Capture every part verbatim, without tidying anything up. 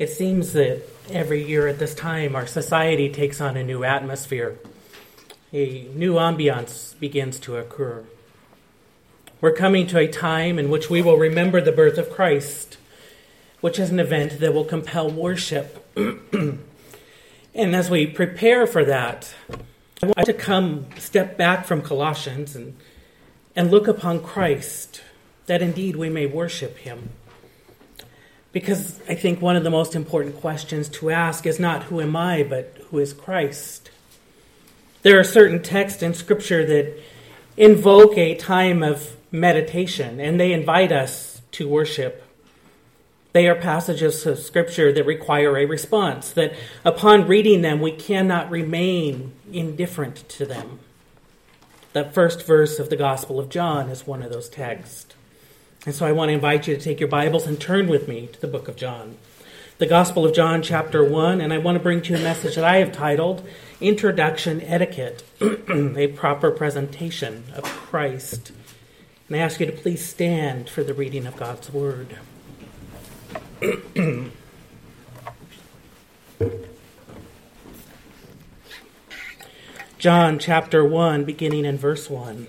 It seems that every year at this time, our society takes on a new atmosphere. A new ambiance begins to occur. We're coming to a time in which we will remember the birth of Christ, which is an event that will compel worship. And as we prepare for that, I want to come step back from Colossians and, and look upon Christ, that indeed we may worship him. Because I think one of the most important questions to ask is not who am I, but who is Christ? There are certain texts in Scripture that invoke a time of meditation, and they invite us to worship. They are passages of Scripture that require a response, that upon reading them, we cannot remain indifferent to them. The first verse of the Gospel of John is one of those texts. And so I want to invite you to take your Bibles and turn with me to the book of John. The Gospel of John, chapter one, and I want to bring to you a message that I have titled, Introduction Etiquette, a Proper Presentation of Christ. And I ask you to please stand for the reading of God's Word. John chapter one, beginning in verse one.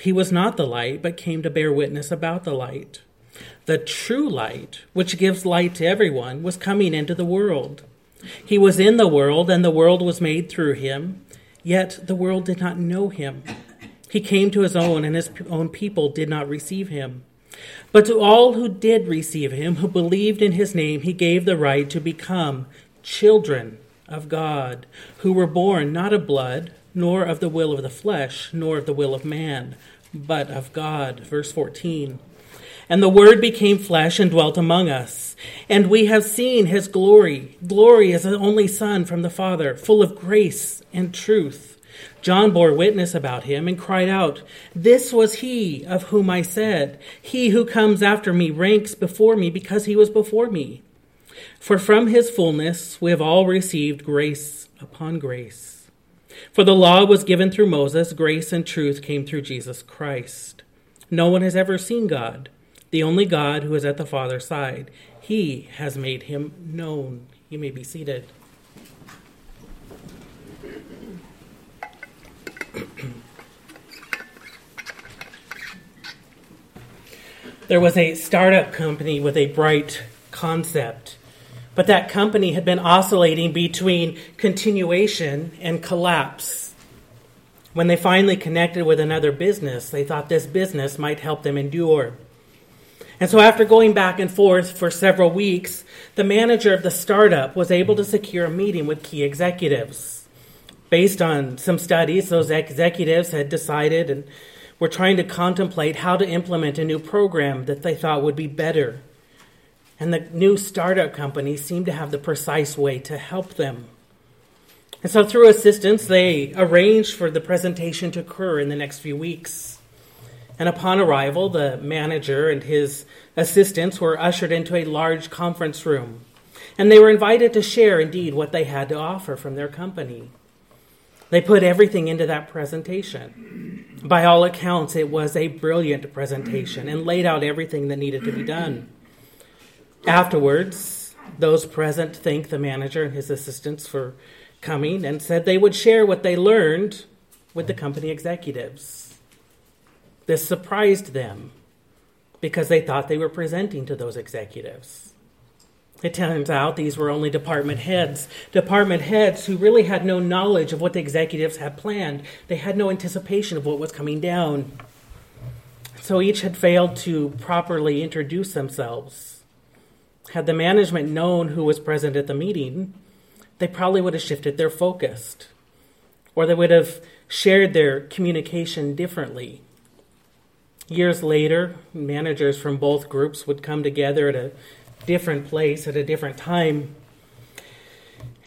He was not the light, but came to bear witness about the light. The true light, which gives light to everyone, was coming into the world. He was in the world, and the world was made through him. Yet the world did not know him. He came to his own, and his own people did not receive him. But to all who did receive him, who believed in his name, he gave the right to become children of God, who were born not of blood, nor of the will of the flesh, nor of the will of man, but of God. Verse fourteen. And the Word became flesh and dwelt among us. And we have seen his glory. Glory as the only Son from the Father, full of grace and truth. John bore witness about him and cried out, "This was he of whom I said, he who comes after me ranks before me because he was before me." For from his fullness we have all received grace upon grace. For the law was given through Moses, grace and truth came through Jesus Christ. No one has ever seen God. The only God who is at the Father's side, he has made him known. You may be seated. There was a startup company with a bright concept, but that company had been oscillating between continuation and collapse. When they finally connected with another business, they thought this business might help them endure. And so after going back and forth for several weeks, the manager of the startup was able to secure a meeting with key executives. Based on some studies, those executives had decided and were trying to contemplate how to implement a new program that they thought would be better. And the new startup company seemed to have the precise way to help them. And so through assistance, they arranged for the presentation to occur in the next few weeks. And upon arrival, the manager and his assistants were ushered into a large conference room, and they were invited to share, indeed, what they had to offer from their company. They put everything into that presentation. By all accounts, it was a brilliant presentation and laid out everything that needed to be done. Afterwards, those present thanked the manager and his assistants for coming and said they would share what they learned with the company executives. This surprised them because they thought they were presenting to those executives. It turns out these were only department heads, department heads who really had no knowledge of what the executives had planned. They had no anticipation of what was coming down. So each had failed to properly introduce themselves. Had the management known who was present at the meeting, they probably would have shifted their focus, or they would have shared their communication differently. Years later, managers from both groups would come together at a different place at a different time,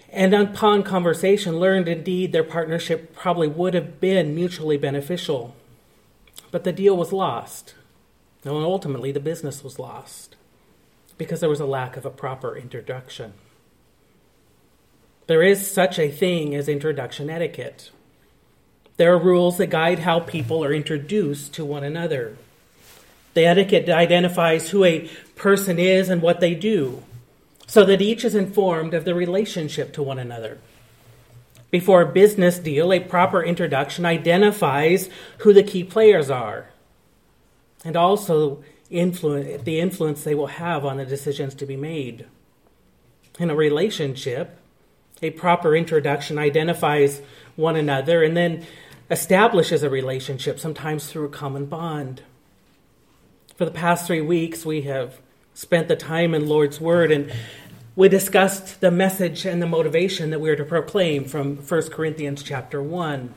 and upon conversation learned indeed their partnership probably would have been mutually beneficial. But the deal was lost. And ultimately the business was lost because there was a lack of a proper introduction. There is such a thing as introduction etiquette. There are rules that guide how people are introduced to one another. The etiquette identifies who a person is and what they do, so that each is informed of the relationship to one another. Before a business deal, a proper introduction identifies who the key players are and also influence, the influence they will have on the decisions to be made. In a relationship, a proper introduction identifies one another and then establishes a relationship, sometimes through a common bond. For the past three weeks, we have spent the time in Lord's Word, and we discussed the message and the motivation that we are to proclaim from First Corinthians chapter one.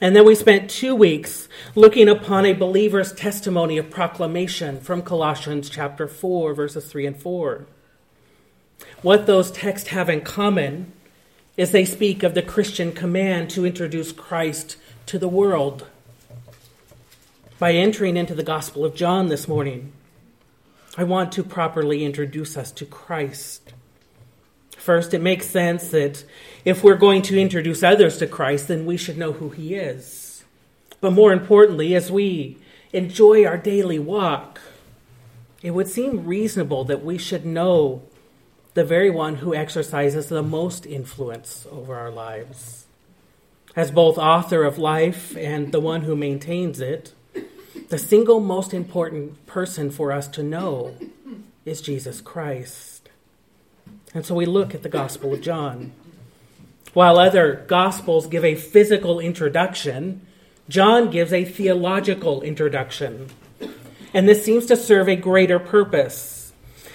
And then we spent two weeks looking upon a believer's testimony of proclamation from Colossians chapter four, verses three and four. What those texts have in common is they speak of the Christian command to introduce Christ to the world. By entering into the Gospel of John this morning, I want to properly introduce us to Christ. First, it makes sense that if we're going to introduce others to Christ, then we should know who he is. But more importantly, as we enjoy our daily walk, it would seem reasonable that we should know the very one who exercises the most influence over our lives. As both author of life and the one who maintains it, the single most important person for us to know is Jesus Christ. And so we look at the Gospel of John. While other Gospels give a physical introduction, John gives a theological introduction. And this seems to serve a greater purpose,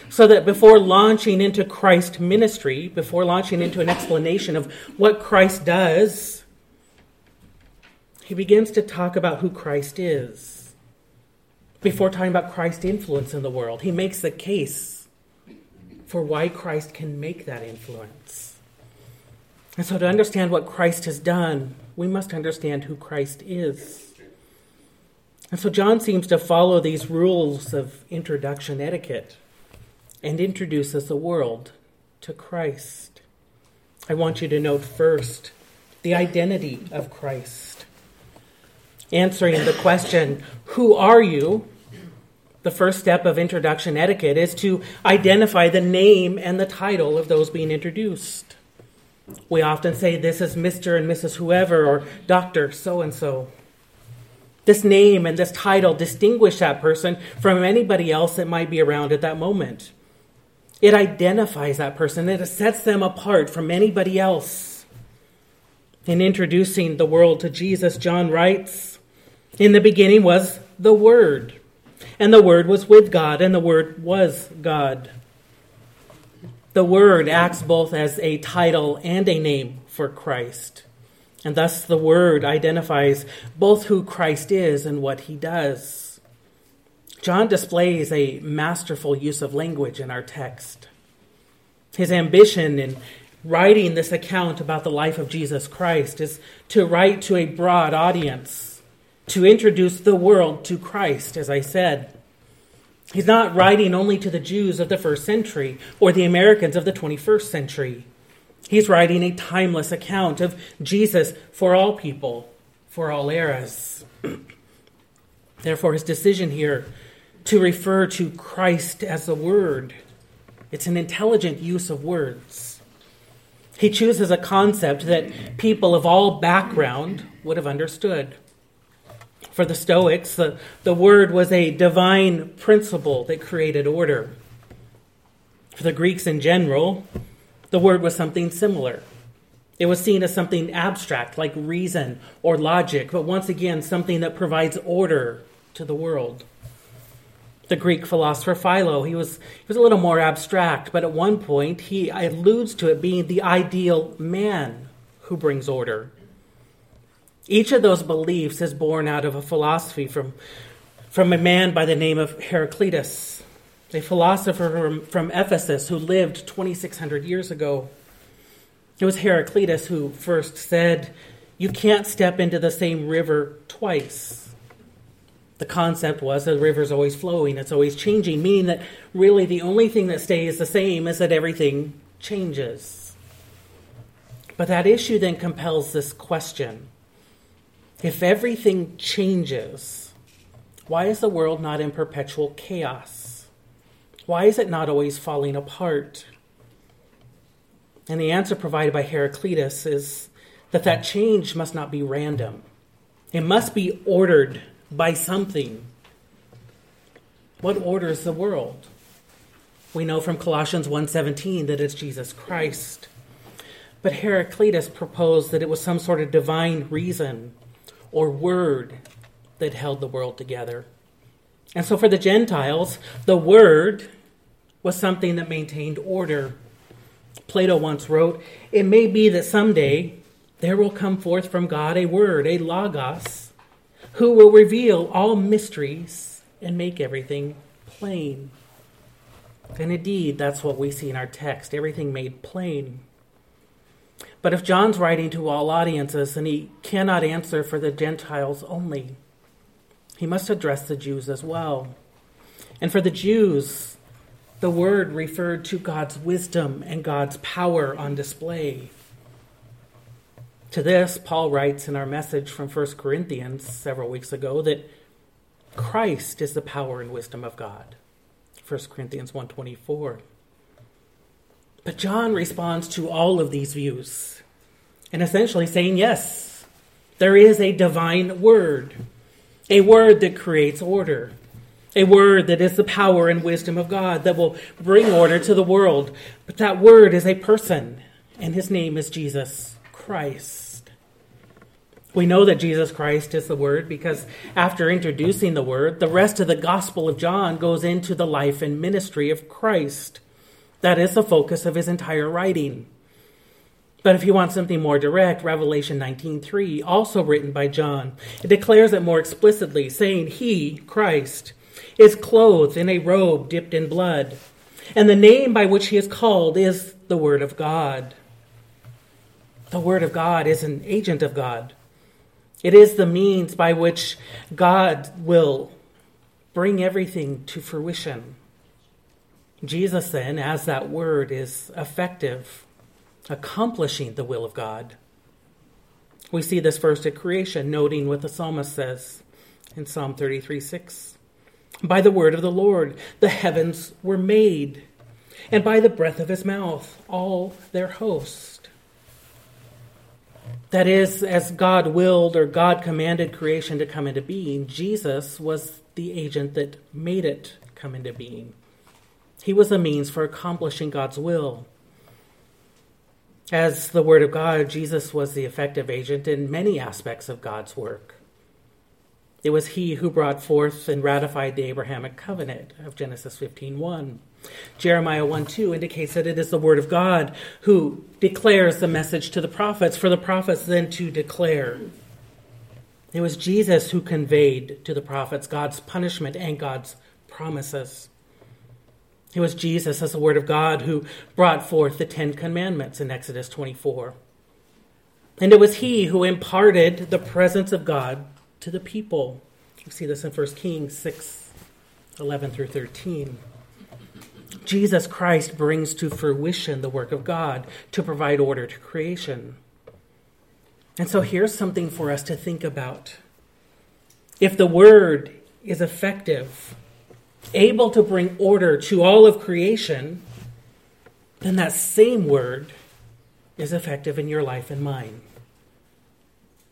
so that before launching into Christ's ministry, before launching into an explanation of what Christ does, he begins to talk about who Christ is. Before talking about Christ's influence in the world, he makes the case for why Christ can make that influence. And so to understand what Christ has done, we must understand who Christ is. And so John seems to follow these rules of introduction etiquette and introduces the world to Christ. I want you to note first the identity of Christ. Answering the question, who are you? The first step of introduction etiquette is to identify the name and the title of those being introduced. We often say, this is Mister and Missus Whoever, or Doctor So-and-so. This name and this title distinguish that person from anybody else that might be around at that moment. It identifies that person. It sets them apart from anybody else. In introducing the world to Jesus, John writes, in the beginning was the Word, and the Word was with God, and the Word was God. The Word acts both as a title and a name for Christ, and thus the Word identifies both who Christ is and what he does. John displays a masterful use of language in our text. His ambition in writing this account about the life of Jesus Christ is to write to a broad audience, to introduce the world to Christ, as I said. He's not writing only to the Jews of the first century or the Americans of the twenty-first century. He's writing a timeless account of Jesus for all people, for all eras. Therefore, his decision here to refer to Christ as the Word, it's an intelligent use of words. He chooses a concept that people of all background would have understood. For the Stoics, the, the word was a divine principle that created order. For the Greeks in general, the word was something similar. It was seen as something abstract, like reason or logic, but once again, something that provides order to the world. The Greek philosopher Philo, he was, he was a little more abstract, but at one point, he alludes to it being the ideal man who brings order. Each of those beliefs is born out of a philosophy from, from a man by the name of Heraclitus. a philosopher from Ephesus who lived twenty-six hundred years ago. It was Heraclitus who first said, "You can't step into the same river twice." The concept was the river's always flowing, it's always changing, meaning that really the only thing that stays the same is that everything changes. But that issue then compels this question. If everything changes, why is the world not in perpetual chaos? Why is it not always falling apart? And the answer provided by Heraclitus is that that change must not be random. It must be ordered by something. What orders the world? We know from Colossians one seventeen that it's Jesus Christ. But Heraclitus proposed that it was some sort of divine reason or word that held the world together. And so for the Gentiles, the word was something that maintained order. Plato once wrote, "It may be that someday there will come forth from God a word, a logos, who will reveal all mysteries and make everything plain." And indeed, that's what we see in our text, everything made plain. But if John's writing to all audiences, and he cannot answer for the Gentiles only, he must address the Jews as well. And for the Jews, the word referred to God's wisdom and God's power on display. To this, Paul writes in our message from First Corinthians several weeks ago that Christ is the power and wisdom of God. First Corinthians one twenty-four. But John responds to all of these views and essentially saying, yes, there is a divine word, a word that creates order, a word that is the power and wisdom of God that will bring order to the world. But that word is a person, and his name is Jesus Christ. We know that Jesus Christ is the word because after introducing the word, the rest of the Gospel of John goes into the life and ministry of Christ. That is the focus of his entire writing. But if you want something more direct, Revelation nineteen three, also written by John, it declares it more explicitly, saying, "He, Christ, is clothed in a robe dipped in blood, and the name by which he is called is the Word of God." The Word of God is an agent of God. It is the means by which God will bring everything to fruition. Jesus, then, as that word, is effective, accomplishing the will of God. We see this first at creation, noting what the psalmist says in Psalm thirty-three six. "By the word of the Lord, the heavens were made, and by the breath of his mouth, all their host." That is, as God willed or God commanded creation to come into being, Jesus was the agent that made it come into being. He was a means for accomplishing God's will. As the Word of God, Jesus was the effective agent in many aspects of God's work. It was he who brought forth and ratified the Abrahamic covenant of Genesis fifteen one. Jeremiah one two indicates that it is the Word of God who declares the message to the prophets, for the prophets then to declare. It was Jesus who conveyed to the prophets God's punishment and God's promises. It was Jesus as the Word of God who brought forth the Ten Commandments in Exodus twenty-four. And it was he who imparted the presence of God to the people. You see this in First Kings six eleven through thirteen. Jesus Christ brings to fruition the work of God to provide order to creation. And so here's something for us to think about. If the Word is effective, able to bring order to all of creation, then that same word is effective in your life and mine.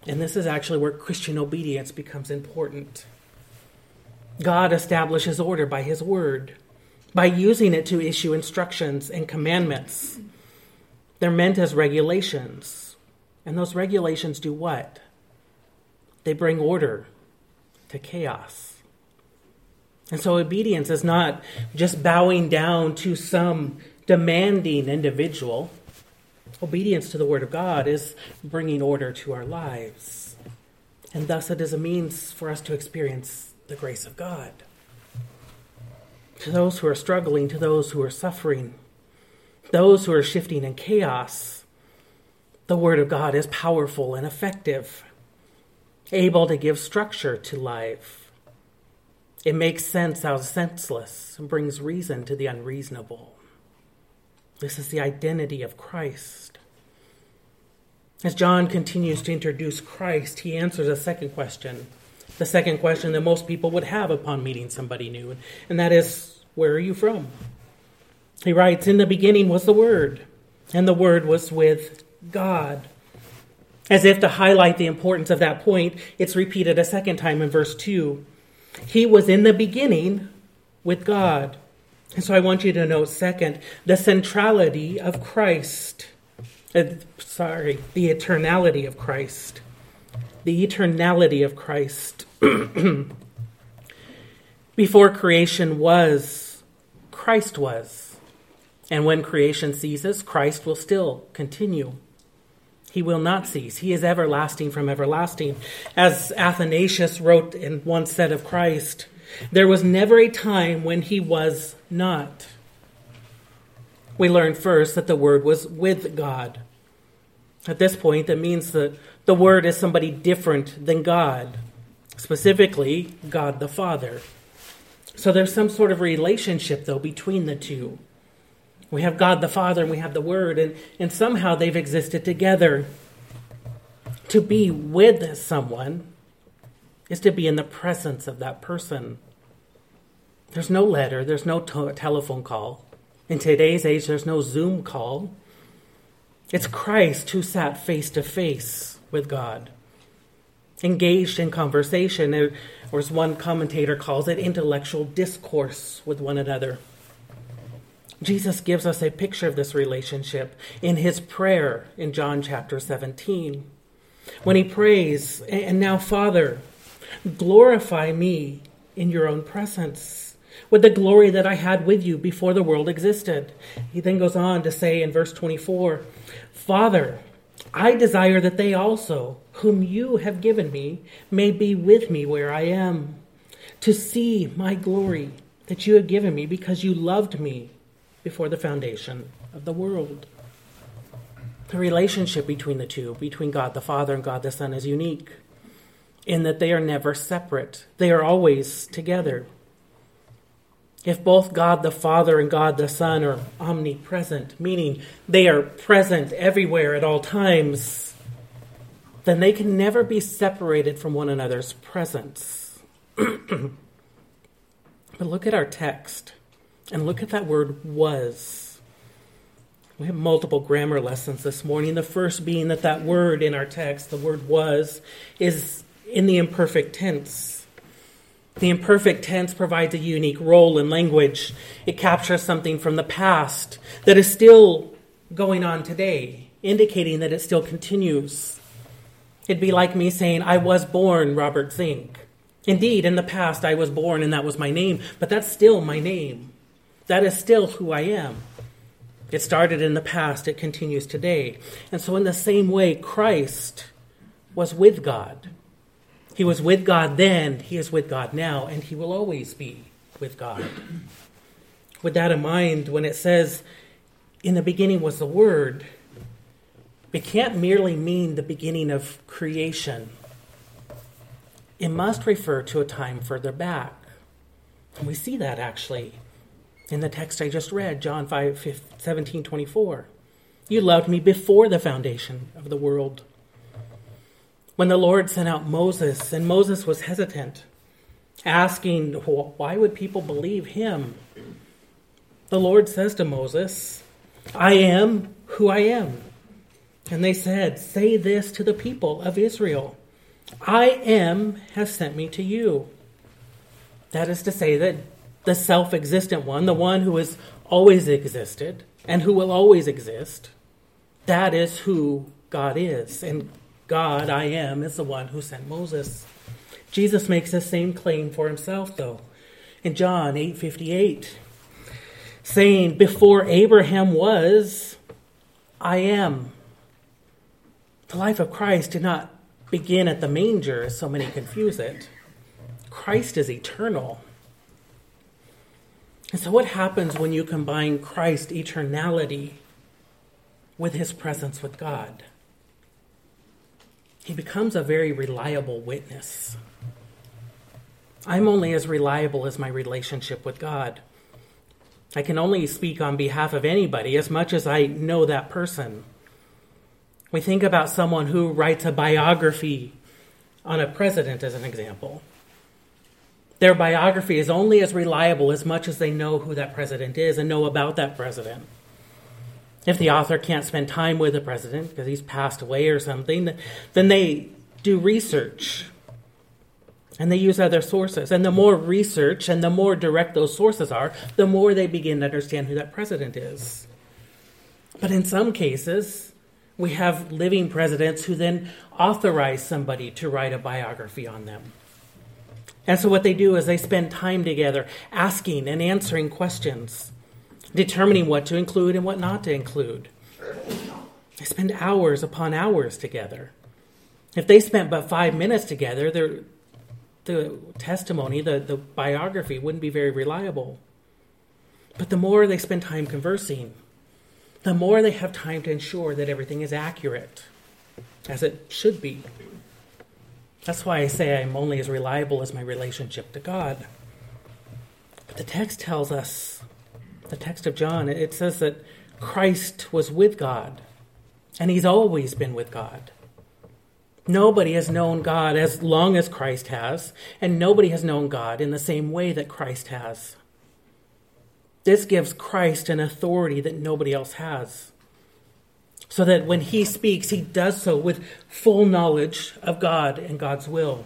And this is actually where Christian obedience becomes important. God establishes order by his word, by using it to issue instructions and commandments. They're meant as regulations. And those regulations do what? They bring order to chaos. And so obedience is not just bowing down to some demanding individual. Obedience to the Word of God is bringing order to our lives. And thus it is a means for us to experience the grace of God. to those who are struggling, to those who are suffering, those who are shifting in chaos. The Word of God is powerful and effective, able to give structure to life. It makes sense out of senseless and brings reason to the unreasonable. This is the identity of Christ. As John continues to introduce Christ, he answers a second question. The second question that most people would have upon meeting somebody new, and that is, where are you from? He writes, in the beginning was the Word, and the Word was with God. As if to highlight the importance of that point, it's repeated a second time in verse two. He was in the beginning with God. And so I want you to note, second, the centrality of Christ. Uh, sorry, the eternality of Christ. The eternality of Christ. Before creation was, Christ was. And when creation ceases, Christ will still continue. He will not cease. He is everlasting from everlasting. As Athanasius wrote and once said of Christ, there was never a time when he was not. We learn first that the Word was with God. At this point, that means that the Word is somebody different than God, specifically God the Father. So there's some sort of relationship, though, between the two. We have God the Father and we have the Word, and, and somehow they've existed together. To be with someone is to be in the presence of that person. There's no letter, there's no t- telephone call. In today's age, there's no Zoom call. It's Christ who sat face to face with God, engaged in conversation, or as one commentator calls it, intellectual discourse with one another. Jesus gives us a picture of this relationship in his prayer in John chapter seventeen. When he prays, and now, Father, glorify me in your own presence with the glory that I had with you before the world existed. He then goes on to say in verse twenty-four, Father, I desire that they also, whom you have given me, may be with me where I am, to see my glory that you have given me because you loved me before the foundation of the world. The relationship between the two, between God the Father and God the Son, is unique in that they are never separate. They are always together. If both God the Father and God the Son are omnipresent, meaning they are present everywhere at all times, then they can never be separated from one another's presence. But look at our text, and look at that word was. We have multiple grammar lessons this morning, the first being that that word in our text, the word was, is in the imperfect tense. The imperfect tense provides a unique role in language. It captures something from the past that is still going on today, indicating that it still continues. It'd be like me saying, I was born Robert Zink. Indeed, in the past I was born and that was my name, but that's still my name. That is still who I am. It started in the past, it continues today. And so in the same way, Christ was with God. He was with God then, he is with God now, and he will always be with God. With that in mind, when it says, in the beginning was the Word, it can't merely mean the beginning of creation. It must refer to a time further back. And we see that actually in the text I just read, John five, seventeen, twenty-four. You loved me before the foundation of the world. When the Lord sent out Moses, and Moses was hesitant, asking, why would people believe him? The Lord says to Moses, I am who I am. And they said, say this to the people of Israel, I am has sent me to you. That is to say that the self-existent one, the one who has always existed and who will always exist, that is who God is. And God, I am, is the one who sent Moses. Jesus makes the same claim for himself, though, in John eight fifty-eight, saying, before Abraham was, I am. The life of Christ did not begin at the manger, as so many confuse it. Christ is eternal. And so what happens when you combine Christ's eternality with his presence with God? He becomes a very reliable witness. I'm only as reliable as my relationship with God. I can only speak on behalf of anybody as much as I know that person. We think about someone who writes a biography on a president as an example. Their biography is only as reliable as much as they know who that president is and know about that president. If the author can't spend time with the president because he's passed away or something, then they do research and they use other sources. And the more research and the more direct those sources are, the more they begin to understand who that president is. But in some cases, we have living presidents who then authorize somebody to write a biography on them. And so what they do is they spend time together asking and answering questions, determining what to include and what not to include. They spend hours upon hours together. If they spent but five minutes together, their the testimony, the, the biography wouldn't be very reliable. But the more they spend time conversing, the more they have time to ensure that everything is accurate, as it should be. That's why I say I'm only as reliable as my relationship to God. But the text tells us, the text of John, it says that Christ was with God, and he's always been with God. Nobody has known God as long as Christ has, and nobody has known God in the same way that Christ has. This gives Christ an authority that nobody else has, so that when he speaks, he does so with full knowledge of God and God's will.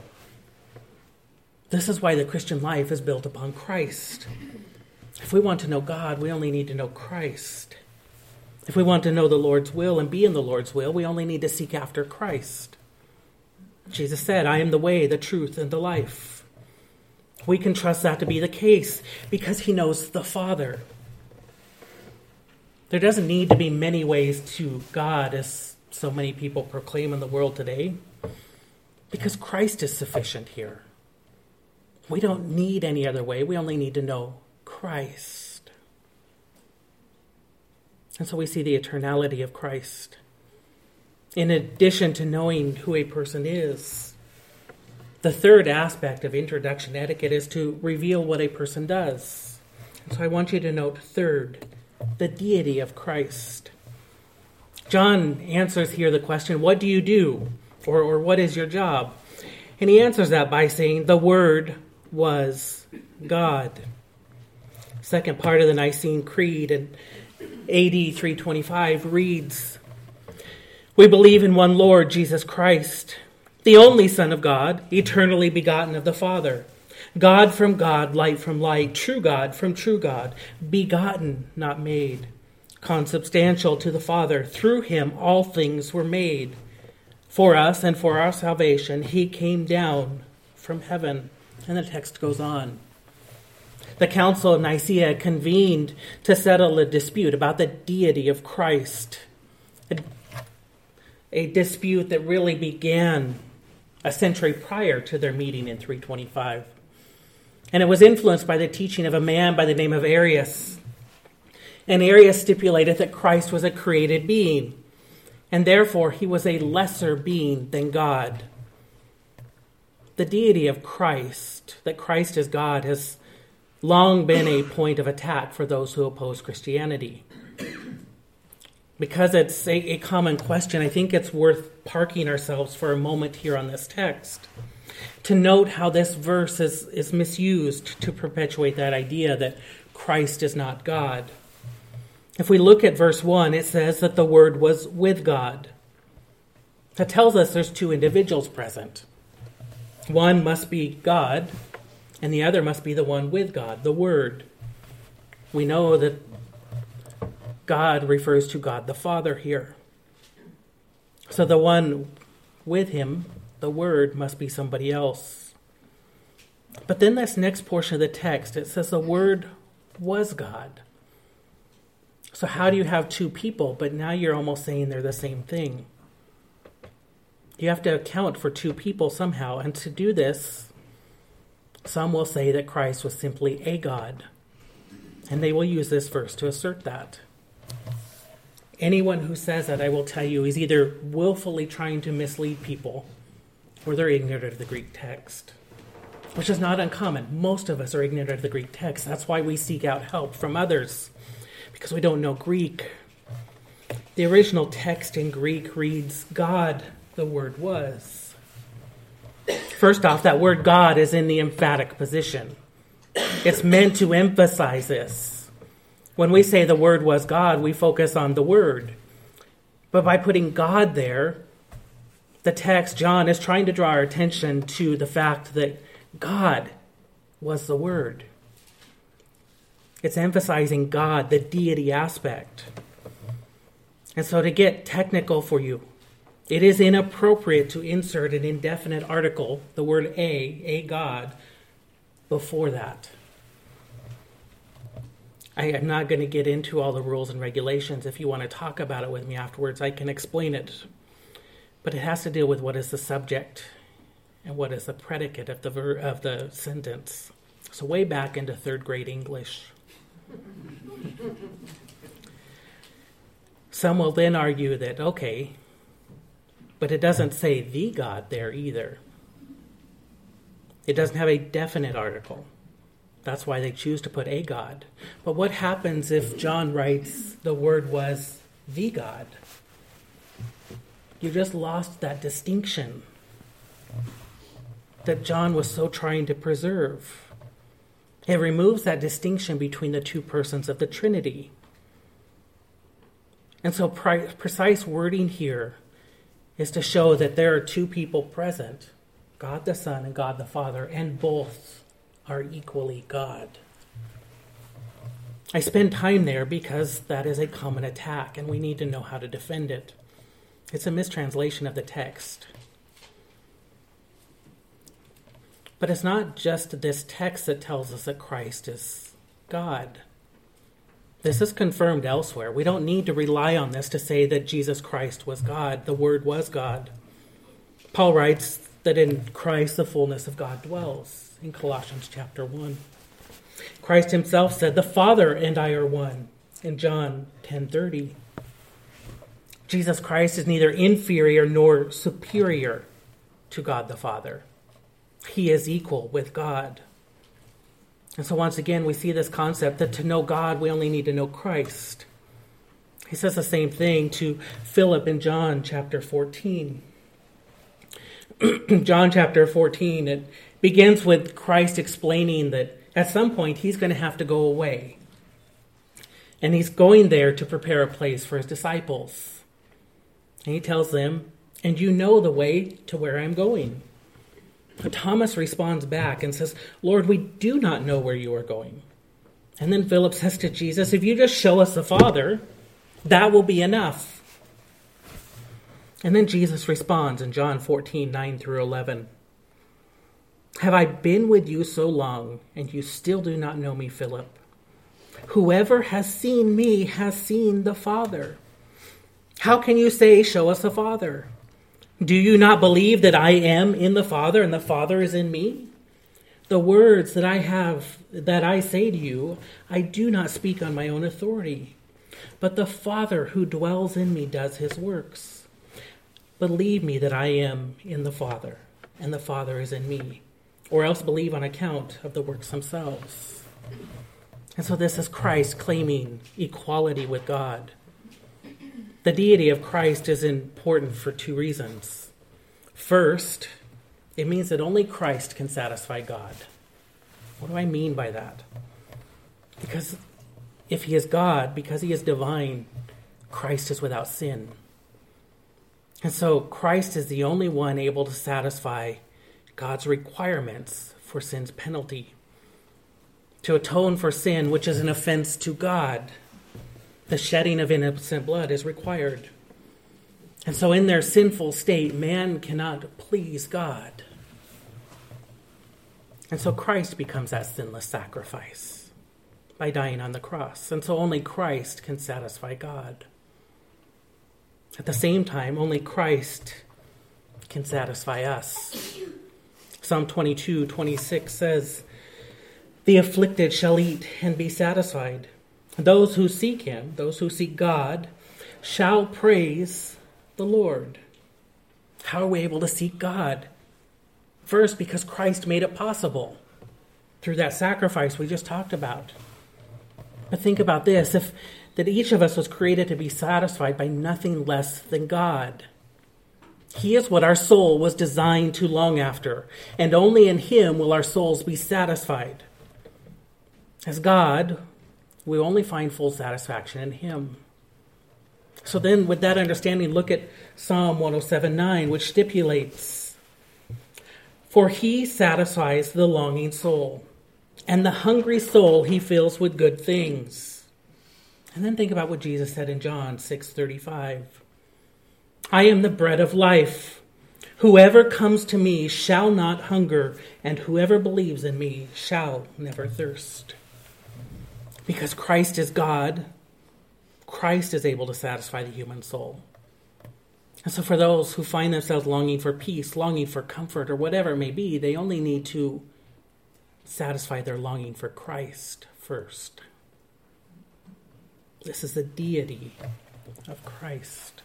This is why the Christian life is built upon Christ. If we want to know God, we only need to know Christ. If we want to know the Lord's will and be in the Lord's will, we only need to seek after Christ. Jesus said, "I am the way, the truth, and the life." We can trust that to be the case because he knows the Father. There doesn't need to be many ways to God, as so many people proclaim in the world today, because Christ is sufficient here. We don't need any other way. We only need to know Christ. And so we see the eternality of Christ. In addition to knowing who a person is, the third aspect of introduction etiquette is to reveal what a person does. And so I want you to note, third, the deity of Christ. John answers here the question, what do you do? Or, or what is your job? And he answers that by saying, the Word was God. Second part of the Nicene Creed in A D three twenty-five reads, "We believe in one Lord, Jesus Christ, the only Son of God, eternally begotten of the Father, God from God, light from light, true God from true God, begotten, not made, consubstantial to the Father. Through him all things were made. For us and for our salvation, he came down from heaven." And the text goes on. The Council of Nicaea convened to settle a dispute about the deity of Christ, a, a dispute that really began a century prior to their meeting in three twenty-five. And it was influenced by the teaching of a man by the name of Arius. And Arius stipulated that Christ was a created being, and therefore he was a lesser being than God. The deity of Christ, that Christ is God, has long been a point of attack for those who oppose Christianity. Because it's a, a common question, I think it's worth parking ourselves for a moment here on this text to note how this verse is, is misused to perpetuate that idea that Christ is not God. If we look at verse one, it says that the Word was with God. That tells us there's two individuals present. One must be God, and the other must be the one with God, the Word. We know that God refers to God the Father here. So the one with him, the Word, must be somebody else. But then this next portion of the text, it says the Word was God. So how do you have two people, but now you're almost saying they're the same thing? You have to account for two people somehow, and to do this, some will say that Christ was simply a God, And they will use this verse to assert that. Anyone who says that, I will tell you, is either willfully trying to mislead people or they're ignorant of the Greek text, which is not uncommon. Most of us are ignorant of the Greek text. That's why we seek out help from others, because we don't know Greek. The original text in Greek reads, God, the word was. First off, that word God is in the emphatic position. It's meant to emphasize this. When we say the word was God, we focus on the word. But by putting God there, the text, John, is trying to draw our attention to the fact that God was the word. It's emphasizing God, the deity aspect. And so to get technical for you, it is inappropriate to insert an indefinite article, the word a, a God, before that. I am not going to get into all the rules and regulations. If you want to talk about it with me afterwards, I can explain it. But it has to deal with what is the subject and what is the predicate of the ver- of the sentence. So way back into third grade English. Some will then argue that, okay, but it doesn't say the God there either. It doesn't have a definite article. That's why they choose to put a God. But what happens if John writes the word was the God? You just lost that distinction that John was so trying to preserve. It removes that distinction between the two persons of the Trinity. And so pre- precise wording here is to show that there are two people present, God the Son and God the Father, and both are equally God. I spend time there because that is a common attack, and we need to know how to defend it. It's a mistranslation of the text. But it's not just this text that tells us that Christ is God. This is confirmed elsewhere. We don't need to rely on this to say that Jesus Christ was God, the Word was God. Paul writes that in Christ the fullness of God dwells, in Colossians chapter one. Christ himself said, the Father and I are one, in John ten thirty. Jesus Christ is neither inferior nor superior to God the Father. He is equal with God. And so once again, we see this concept that to know God, we only need to know Christ. He says the same thing to Philip in John chapter fourteen. John chapter fourteen, it begins with Christ explaining that at some point he's going to have to go away. And he's going there to prepare a place for his disciples. And he tells them, and you know the way to where I'm going. But Thomas responds back and says, Lord, we do not know where you are going. And then Philip says to Jesus, if you just show us the Father, that will be enough. And then Jesus responds in John fourteen, nine through eleven. Have I been with you so long, and you still do not know me, Philip? Whoever has seen me has seen the Father. How can you say, show us the Father? Do you not believe that I am in the Father and the Father is in me? The words that I have, that I say to you, I do not speak on my own authority, but the Father who dwells in me does his works. Believe me that I am in the Father and the Father is in me, or else believe on account of the works themselves. And so this is Christ claiming equality with God. The deity of Christ is important for two reasons. First, it means that only Christ can satisfy God. What do I mean by that? Because if he is God, because he is divine, Christ is without sin. And so Christ is the only one able to satisfy God's requirements for sin's penalty. To atone for sin, which is an offense to God, the shedding of innocent blood is required. And so in their sinful state, man cannot please God. And so Christ becomes that sinless sacrifice by dying on the cross. And so only Christ can satisfy God. At the same time, only Christ can satisfy us. Psalm twenty-two, twenty-six says, The afflicted shall eat and be satisfied. Those who seek him, those who seek God, shall praise the Lord. How are we able to seek God? First, because Christ made it possible through that sacrifice we just talked about. But think about this, if that each of us was created to be satisfied by nothing less than God. He is what our soul was designed to long after, and only in him will our souls be satisfied. As God, we only find full satisfaction in him. So then, with that understanding, look at Psalm one oh seven nine, which stipulates, "For he satisfies the longing soul, and the hungry soul he fills with good things." And then think about what Jesus said in John six thirty-five. "I am the bread of life. Whoever comes to me shall not hunger, and whoever believes in me shall never thirst." Because Christ is God, Christ is able to satisfy the human soul. And so for those who find themselves longing for peace, longing for comfort, or whatever it may be, they only need to satisfy their longing for Christ first. This is the deity of Christ.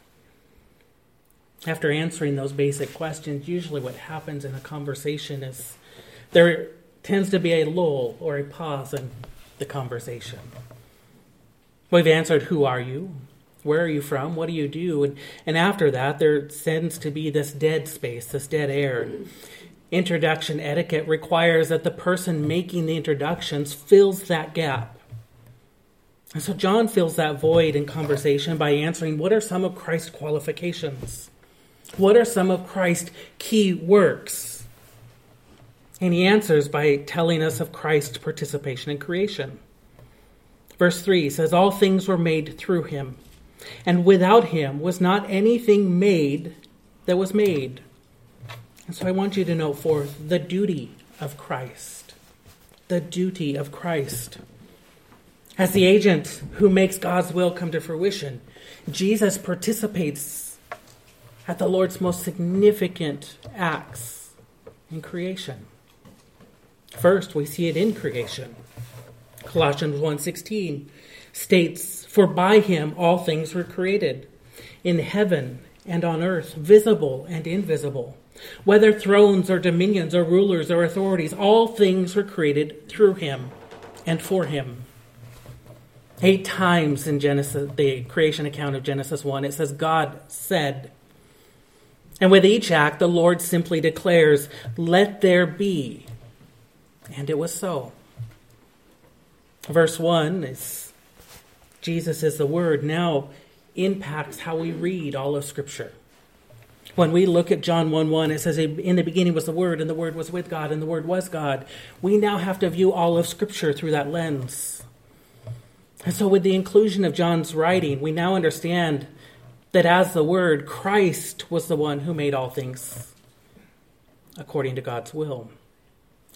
After answering those basic questions, usually what happens in a conversation is there tends to be a lull or a pause in the conversation. We've answered, who are you? Where are you from? What do you do? And, and after that, there tends to be this dead space, this dead air. Introduction etiquette requires that the person making the introductions fills that gap. And so John fills that void in conversation by answering, what are some of Christ's qualifications? What are some of Christ's key works? And he answers by telling us of Christ's participation in creation. Verse three says, "All things were made through him, and without him was not anything made that was made." And so I want you to note forth the duty of Christ. The duty of Christ. As the agent who makes God's will come to fruition, Jesus participates at the Lord's most significant acts in creation. First, we see it in creation. Colossians one sixteen states, "For by him all things were created, in heaven and on earth, visible and invisible. Whether thrones or dominions or rulers or authorities, all things were created through him and for him." Eight times in Genesis, the creation account of Genesis one, it says, "God said." And with each act, the Lord simply declares, "Let there be." And it was so. Verse one is, Jesus is the Word, now impacts how we read all of Scripture. When we look at John one one, it says, "In the beginning was the Word, and the Word was with God, and the Word was God." We now have to view all of Scripture through that lens. And so with the inclusion of John's writing, we now understand that as the Word, Christ was the one who made all things according to God's will.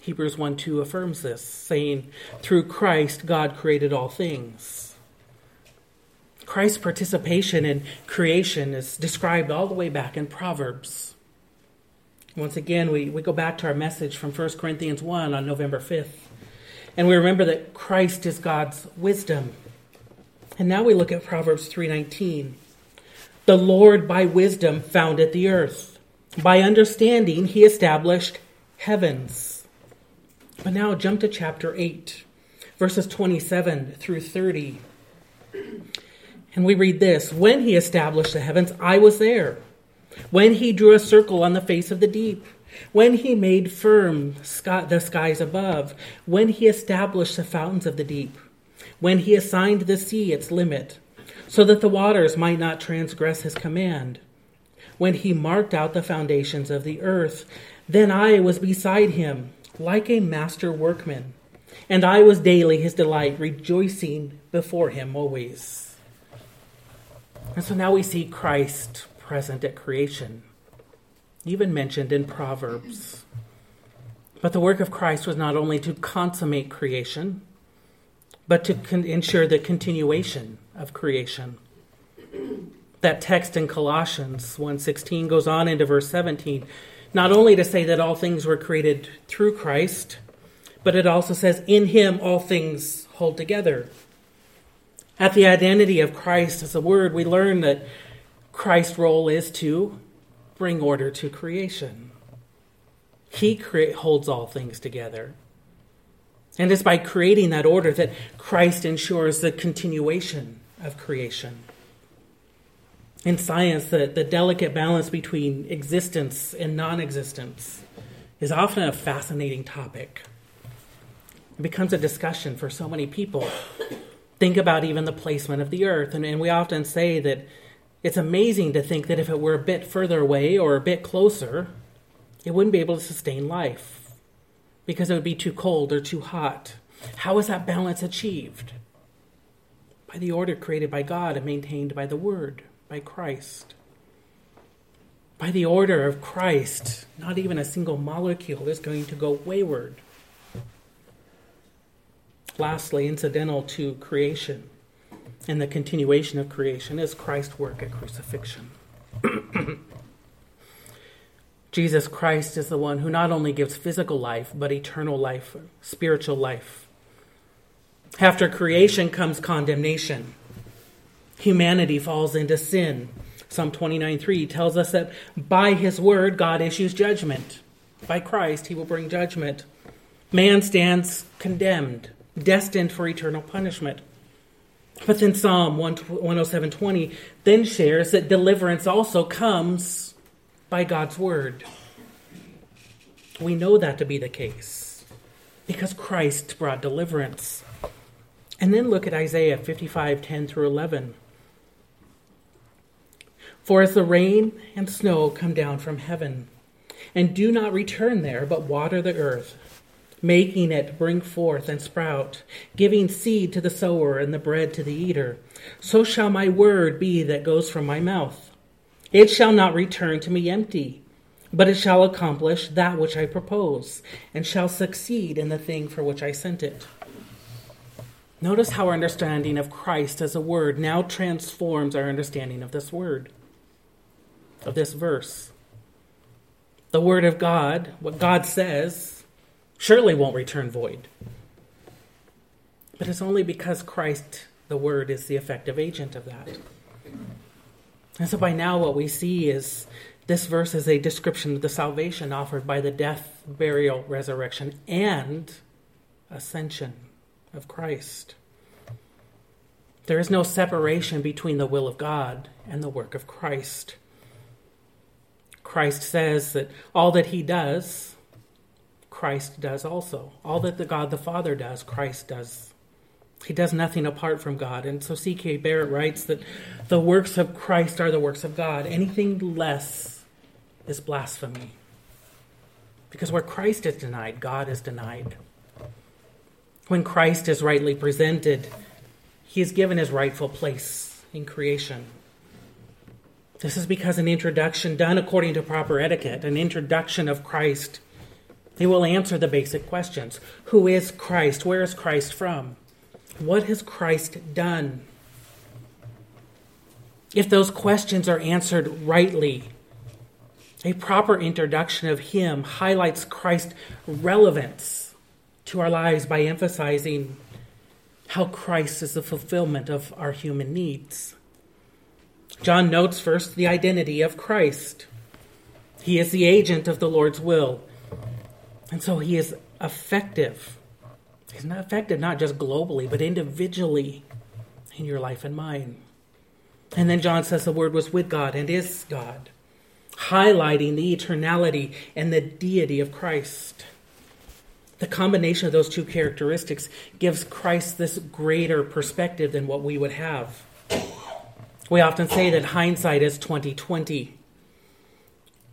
Hebrews one two affirms this, saying, "Through Christ, God created all things." Christ's participation in creation is described all the way back in Proverbs. Once again, we, we go back to our message from First Corinthians one on November fifth. And we remember that Christ is God's wisdom. And now we look at Proverbs three nineteen. "The Lord by wisdom founded the earth. By understanding he established heavens." But now jump to chapter eight, verses twenty-seven through thirty. And we read this, "When he established the heavens, I was there. When he drew a circle on the face of the deep. When he made firm sky, the skies above, when he established the fountains of the deep, when he assigned the sea its limit, so that the waters might not transgress his command, when he marked out the foundations of the earth, then I was beside him like a master workman, and I was daily his delight, rejoicing before him always." And so now we see Christ present at creation, even mentioned in Proverbs. But the work of Christ was not only to consummate creation, but to con- ensure the continuation of creation. That text in Colossians one sixteen goes on into verse seventeen, not only to say that all things were created through Christ, But it also says, in him all things hold together. At the identity of Christ as a word, we learn that Christ's role is to bring order to creation. He cre- holds all things together. And it's by creating that order that Christ ensures the continuation of creation. In science, the, the delicate balance between existence and non-existence is often a fascinating topic. It becomes a discussion for so many people. Think about even the placement of the earth. And, and we often say that it's amazing to think that if it were a bit further away or a bit closer, it wouldn't be able to sustain life because it would be too cold or too hot. How is that balance achieved? By the order created by God and maintained by the Word, by Christ. By the order of Christ, not even a single molecule is going to go wayward. Lastly, incidental to creation and the continuation of creation is Christ's work at crucifixion. Jesus Christ is the one who not only gives physical life, but eternal life, spiritual life. After creation comes condemnation. Humanity falls into sin. Psalm twenty-nine three tells us that by his word, God issues judgment. By Christ, he will bring judgment. Man stands condemned, destined for eternal punishment. But then Psalm one oh seven twenty then shares that deliverance also comes by God's word. We know that to be the case because Christ brought deliverance. And then look at Isaiah fifty-five ten through eleven. For as the rain and snow come down from heaven and do not return there, but water the earth, making it bring forth and sprout, giving seed to the sower and the bread to the eater, so shall my word be that goes from my mouth. It shall not return to me empty, but it shall accomplish that which I propose, and shall succeed in the thing for which I sent it. Notice how our understanding of Christ as a word now transforms our understanding of this word, of this verse. The word of God, what God says, surely won't return void. But it's only because Christ, the Word, is the effective agent of that. And so by now what we see is this verse is a description of the salvation offered by the death, burial, resurrection, and ascension of Christ. There is no separation between the will of God and the work of Christ. Christ says that all that he does, Christ does also. All that the God the Father does, Christ does. He does nothing apart from God. And so C K Barrett writes that the works of Christ are the works of God. Anything less is blasphemy. Because where Christ is denied, God is denied. When Christ is rightly presented, he is given his rightful place in creation. This is because an introduction done according to proper etiquette, an introduction of Christ, they will answer the basic questions. Who is Christ? Where is Christ from? What has Christ done? If those questions are answered rightly, a proper introduction of him highlights Christ's relevance to our lives by emphasizing how Christ is the fulfillment of our human needs. John notes first the identity of Christ. He is the agent of the Lord's will. And so he is effective. He's not effective not just globally, but individually in your life and mine. And then John says the Word was with God and is God, highlighting the eternality and the deity of Christ. The combination of those two characteristics gives Christ this greater perspective than what we would have. We often say that hindsight is twenty twenty.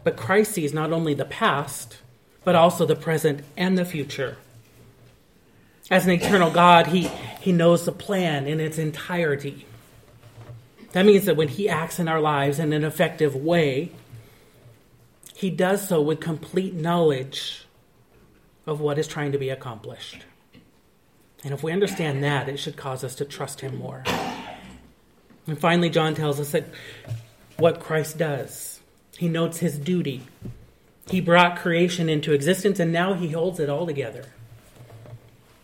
But Christ sees not only the past, but also the present and the future. As an eternal God, he, he knows the plan in its entirety. That means that when he acts in our lives in an effective way, he does so with complete knowledge of what is trying to be accomplished. And if we understand that, it should cause us to trust him more. And finally, John tells us that what Christ does, he notes his duty. He brought creation into existence, and now he holds it all together.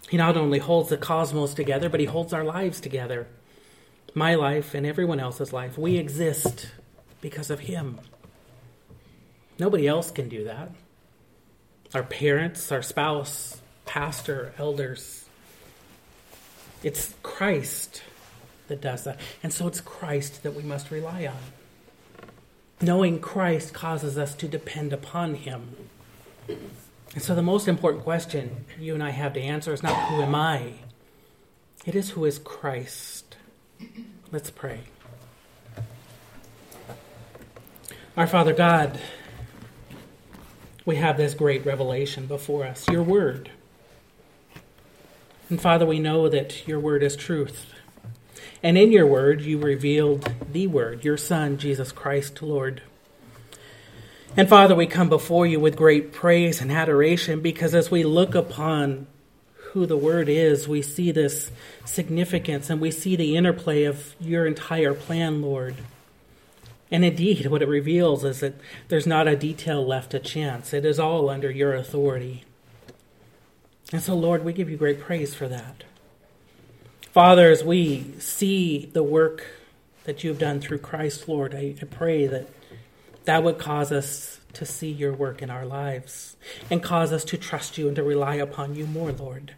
He not only holds the cosmos together, but he holds our lives together. My life and everyone else's life. We exist because of him. Nobody else can do that. Our parents, our spouse, pastor, elders. It's Christ that does that. And so it's Christ that we must rely on. Knowing Christ causes us to depend upon him. And so the most important question you and I have to answer is not who am I? It is who is Christ. Let's pray. Our Father God, we have this great revelation before us, your word. And Father, we know that your word is truth. And in your word, you revealed the word, your Son, Jesus Christ, Lord. And Father, we come before you with great praise and adoration because as we look upon who the word is, we see this significance and we see the interplay of your entire plan, Lord. And indeed, what it reveals is that there's not a detail left to chance. It is all under your authority. And so, Lord, we give you great praise for that. Father, as we see the work that you've done through Christ, Lord, I, I pray that that would cause us to see your work in our lives and cause us to trust you and to rely upon you more, Lord.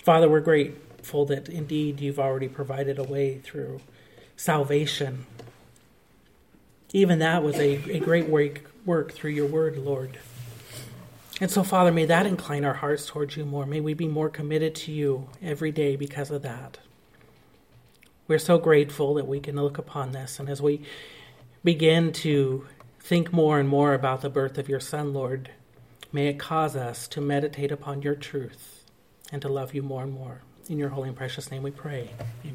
Father, we're grateful that indeed you've already provided a way through salvation. Even that was a, a great work, work through your word, Lord. And so, Father, may that incline our hearts towards you more. May we be more committed to you every day because of that. We're so grateful that we can look upon this. And as we begin to think more and more about the birth of your Son, Lord, may it cause us to meditate upon your truth and to love you more and more. In your holy and precious name we pray. Amen.